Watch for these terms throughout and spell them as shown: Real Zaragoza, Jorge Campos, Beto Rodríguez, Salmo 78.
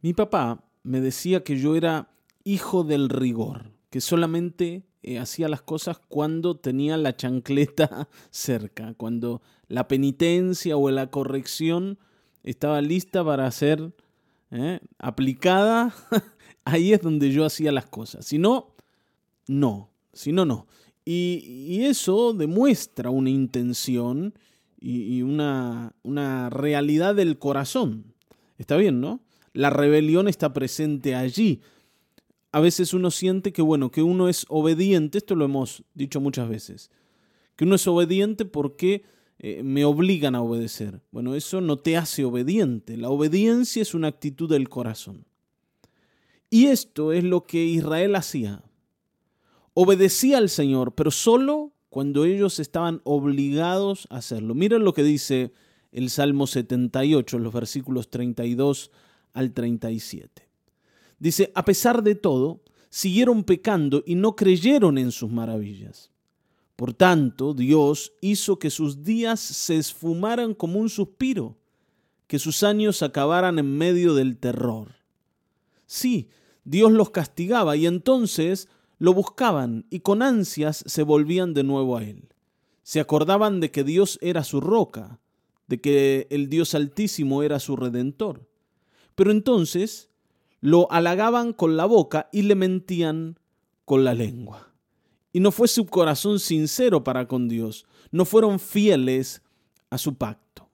Mi papá me decía que yo era hijo del rigor, que solamente hacía las cosas cuando tenía la chancleta cerca, cuando la penitencia o la corrección estaba lista para ser aplicada. Ahí es donde yo hacía las cosas. Si no, no. Si no, no. Y eso demuestra una intención y una realidad del corazón. Está bien, ¿no? La rebelión está presente allí. A veces uno siente que, bueno, que uno es obediente, esto lo hemos dicho muchas veces, que uno es obediente porque me obligan a obedecer. Bueno, eso no te hace obediente. La obediencia es una actitud del corazón. Y esto es lo que Israel hacía. Obedecía al Señor, pero solo cuando ellos estaban obligados a hacerlo. Miren lo que dice el Salmo 78, los versículos 32 al 37. Dice, a pesar de todo, siguieron pecando y no creyeron en sus maravillas. Por tanto, Dios hizo que sus días se esfumaran como un suspiro, que sus años acabaran en medio del terror. Sí, Dios los castigaba y entonces lo buscaban y con ansias se volvían de nuevo a Él. Se acordaban de que Dios era su roca, de que el Dios Altísimo era su Redentor. Pero entonces lo halagaban con la boca y le mentían con la lengua. Y no fue su corazón sincero para con Dios, no fueron fieles a su pacto.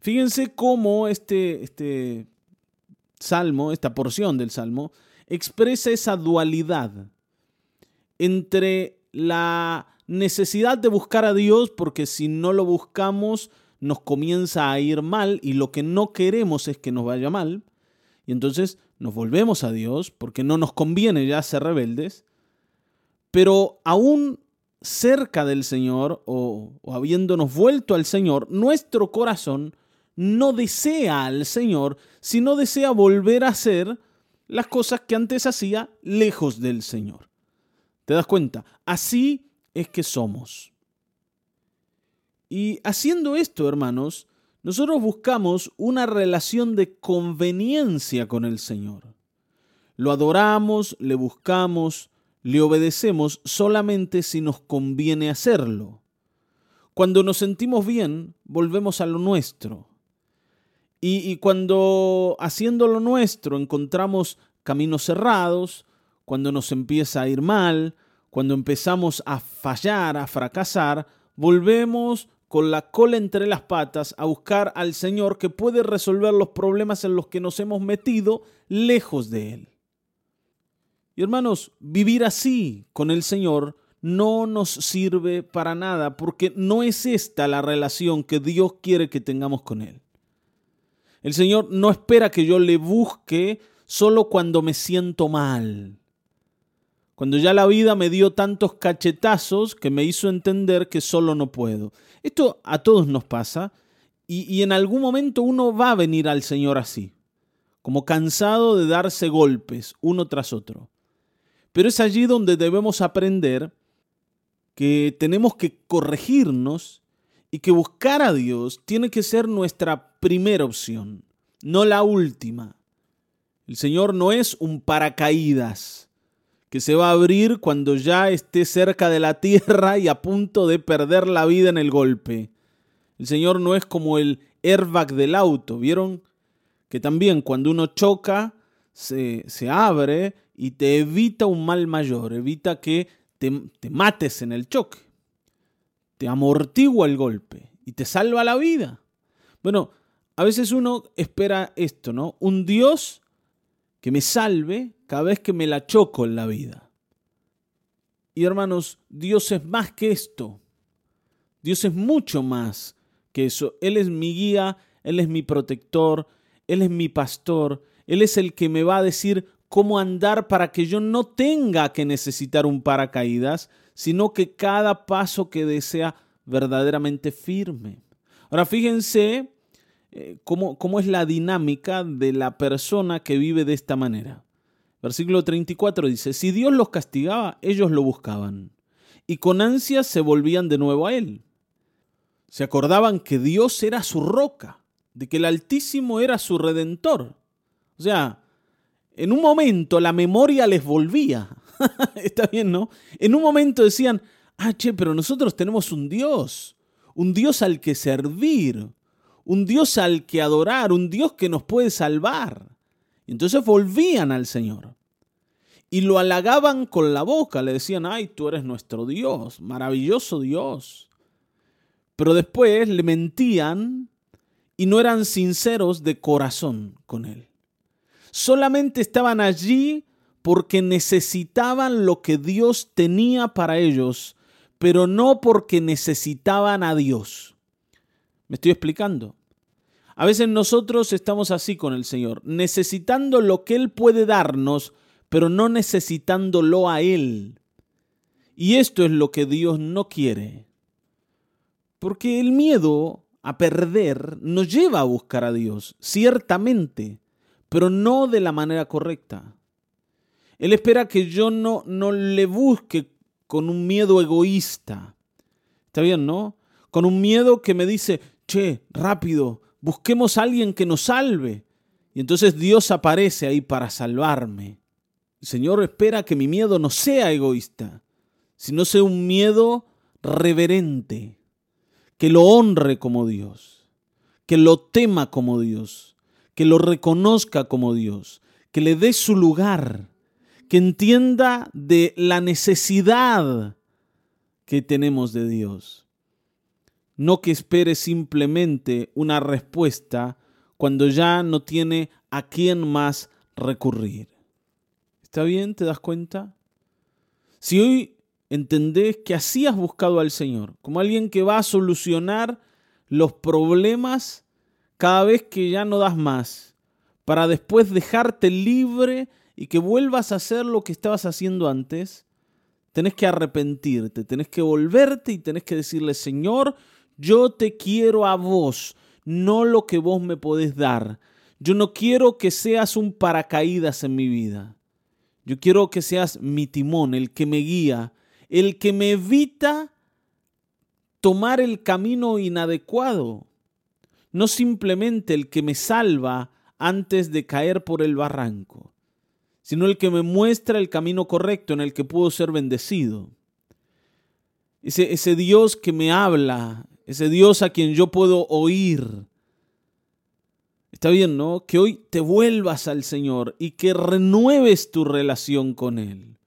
Fíjense cómo este salmo, esta porción del salmo, expresa esa dualidad entre la necesidad de buscar a Dios, porque si no lo buscamos nos comienza a ir mal y lo que no queremos es que nos vaya mal. Y entonces nos volvemos a Dios porque no nos conviene ya ser rebeldes. Pero aún cerca del Señor o habiéndonos vuelto al Señor, nuestro corazón no desea al Señor, sino desea volver a hacer las cosas que antes hacía lejos del Señor. ¿Te das cuenta? Así es que somos. Y haciendo esto, hermanos, nosotros buscamos una relación de conveniencia con el Señor. Lo adoramos, le buscamos, le obedecemos solamente si nos conviene hacerlo. Cuando nos sentimos bien, volvemos a lo nuestro. Y cuando haciendo lo nuestro encontramos caminos cerrados, cuando nos empieza a ir mal, cuando empezamos a fallar, a fracasar, volvemos con la cola entre las patas a buscar al Señor que puede resolver los problemas en los que nos hemos metido lejos de Él. Y hermanos, vivir así con el Señor no nos sirve para nada porque no es esta la relación que Dios quiere que tengamos con Él. El Señor no espera que yo le busque solo cuando me siento mal. Cuando ya la vida me dio tantos cachetazos que me hizo entender que solo no puedo. Esto a todos nos pasa y en algún momento uno va a venir al Señor así, como cansado de darse golpes uno tras otro. Pero es allí donde debemos aprender que tenemos que corregirnos y que buscar a Dios tiene que ser nuestra primera opción, no la última. El Señor no es un paracaídas que se va a abrir cuando ya esté cerca de la tierra y a punto de perder la vida en el golpe. El Señor no es como el airbag del auto, ¿vieron? Que también cuando uno choca se abre y te evita un mal mayor, evita que te mates en el choque. Te amortigua el golpe y te salva la vida. Bueno, a veces uno espera esto, ¿no? Un Dios que me salve cada vez que me la choco en la vida. Y hermanos, Dios es más que esto. Dios es mucho más que eso. Él es mi guía, Él es mi protector, Él es mi pastor. Él es el que me va a decir cómo andar para que yo no tenga que necesitar un paracaídas, sino que cada paso que dé sea verdaderamente firme. Ahora fíjense cómo es la dinámica de la persona que vive de esta manera. Versículo 34 dice, si Dios los castigaba, ellos lo buscaban y con ansias se volvían de nuevo a Él. Se acordaban que Dios era su roca, de que el Altísimo era su Redentor. O sea, en un momento la memoria les volvía. Está bien, ¿no? En un momento decían, pero nosotros tenemos un Dios al que servir, un Dios al que adorar, un Dios que nos puede salvar. Y entonces volvían al Señor y lo halagaban con la boca, le decían, tú eres nuestro Dios, maravilloso Dios. Pero después le mentían y no eran sinceros de corazón con él. Solamente estaban allí porque necesitaban lo que Dios tenía para ellos, pero no porque necesitaban a Dios. ¿Me estoy explicando? A veces nosotros estamos así con el Señor, necesitando lo que Él puede darnos, pero no necesitándolo a Él. Y esto es lo que Dios no quiere. Porque el miedo a perder nos lleva a buscar a Dios, ciertamente, pero no de la manera correcta. Él espera que yo no le busque con un miedo egoísta. ¿Está bien, no? Con un miedo que me dice, rápido, busquemos a alguien que nos salve. Y entonces Dios aparece ahí para salvarme. El Señor espera que mi miedo no sea egoísta, sino sea un miedo reverente, que lo honre como Dios, que lo tema como Dios, que lo reconozca como Dios, que le dé su lugar, que entienda de la necesidad que tenemos de Dios. No que espere simplemente una respuesta cuando ya no tiene a quién más recurrir. ¿Está bien? ¿Te das cuenta? Si hoy entendés que así has buscado al Señor, como alguien que va a solucionar los problemas cada vez que ya no das más, para después dejarte libre y que vuelvas a hacer lo que estabas haciendo antes, tenés que arrepentirte, tenés que volverte y tenés que decirle, Señor, yo te quiero a vos, no lo que vos me podés dar. Yo no quiero que seas un paracaídas en mi vida. Yo quiero que seas mi timón, el que me guía, el que me evita tomar el camino inadecuado. No simplemente el que me salva antes de caer por el barranco, sino el que me muestra el camino correcto en el que puedo ser bendecido. Ese Dios que me habla, ese Dios a quien yo puedo oír. Está bien, ¿no? Que hoy te vuelvas al Señor y que renueves tu relación con Él.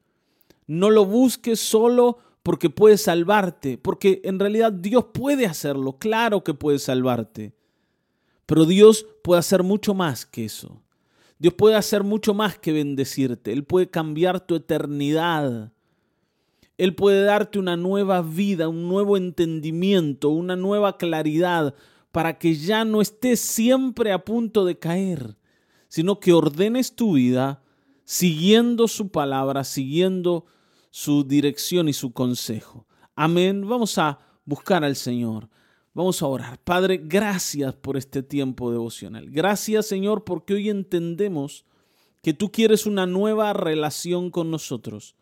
No lo busques solo porque puede salvarte, porque en realidad Dios puede hacerlo, claro que puede salvarte. Pero Dios puede hacer mucho más que eso. Dios puede hacer mucho más que bendecirte. Él puede cambiar tu eternidad. Él puede darte una nueva vida, un nuevo entendimiento, una nueva claridad para que ya no estés siempre a punto de caer, sino que ordenes tu vida siguiendo su palabra, siguiendo su dirección y su consejo. Amén. Vamos a buscar al Señor. Vamos a orar. Padre, gracias por este tiempo devocional. Gracias, Señor, porque hoy entendemos que tú quieres una nueva relación con nosotros,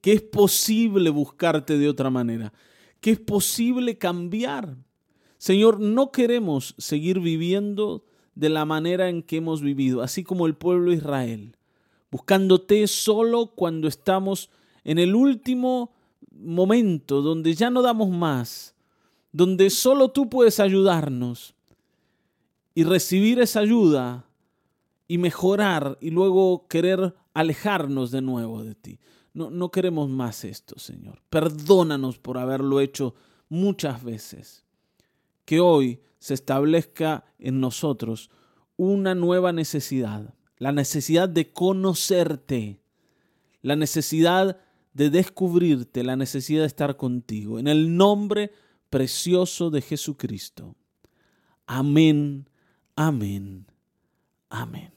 que es posible buscarte de otra manera, que es posible cambiar. Señor, no queremos seguir viviendo de la manera en que hemos vivido, así como el pueblo de Israel, buscándote solo cuando estamos en el último momento, donde ya no damos más, donde solo tú puedes ayudarnos y recibir esa ayuda y mejorar y luego querer alejarnos de nuevo de ti. No queremos más esto, Señor. Perdónanos por haberlo hecho muchas veces. Que hoy se establezca en nosotros una nueva necesidad, la necesidad de conocerte, la necesidad de descubrirte, la necesidad de estar contigo. En el nombre precioso de Jesucristo. Amén, amén, amén.